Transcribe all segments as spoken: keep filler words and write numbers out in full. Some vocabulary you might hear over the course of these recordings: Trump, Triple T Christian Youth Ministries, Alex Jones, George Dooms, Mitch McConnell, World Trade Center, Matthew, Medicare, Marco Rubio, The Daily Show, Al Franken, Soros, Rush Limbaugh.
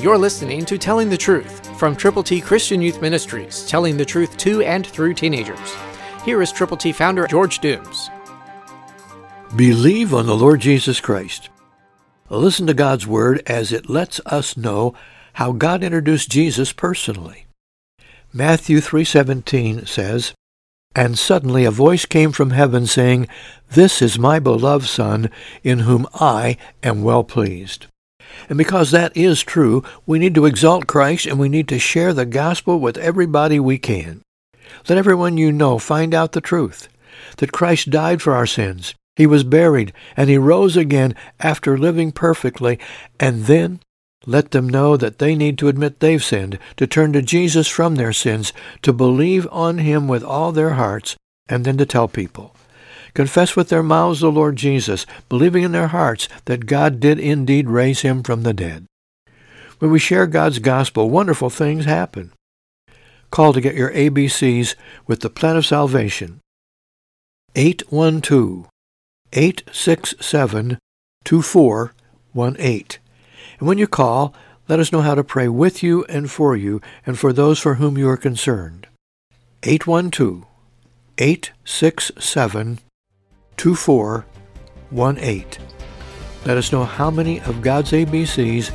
You're listening to Telling the Truth from Triple T Christian Youth Ministries, telling the truth to and through teenagers. Here is Triple T founder George Dooms. Believe on the Lord Jesus Christ. Listen to God's Word as it lets us know how God introduced Jesus personally. Matthew three seventeen says, "And suddenly a voice came from heaven saying, 'This is my beloved Son, in whom I am well pleased.'" And because that is true, we need to exalt Christ and we need to share the gospel with everybody we can. Let everyone you know find out the truth, that Christ died for our sins. He was buried, and he rose again after living perfectly, and then let them know that they need to admit they've sinned, to turn to Jesus from their sins, to believe on him with all their hearts, and then to tell people. Confess with their mouths the Lord Jesus, believing in their hearts that God did indeed raise him from the dead. When we share God's gospel, wonderful things happen. Call to get your A B Cs with the plan of salvation. eight one two, eight six seven, two four one eight. And when you call, let us know how to pray with you and for you and for those for whom you are concerned. eight one two, eight six seven, two four one eight. Let us know how many of God's A B Cs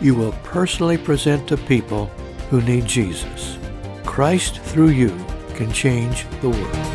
you will personally present to people who need Jesus. Christ through you can change the world.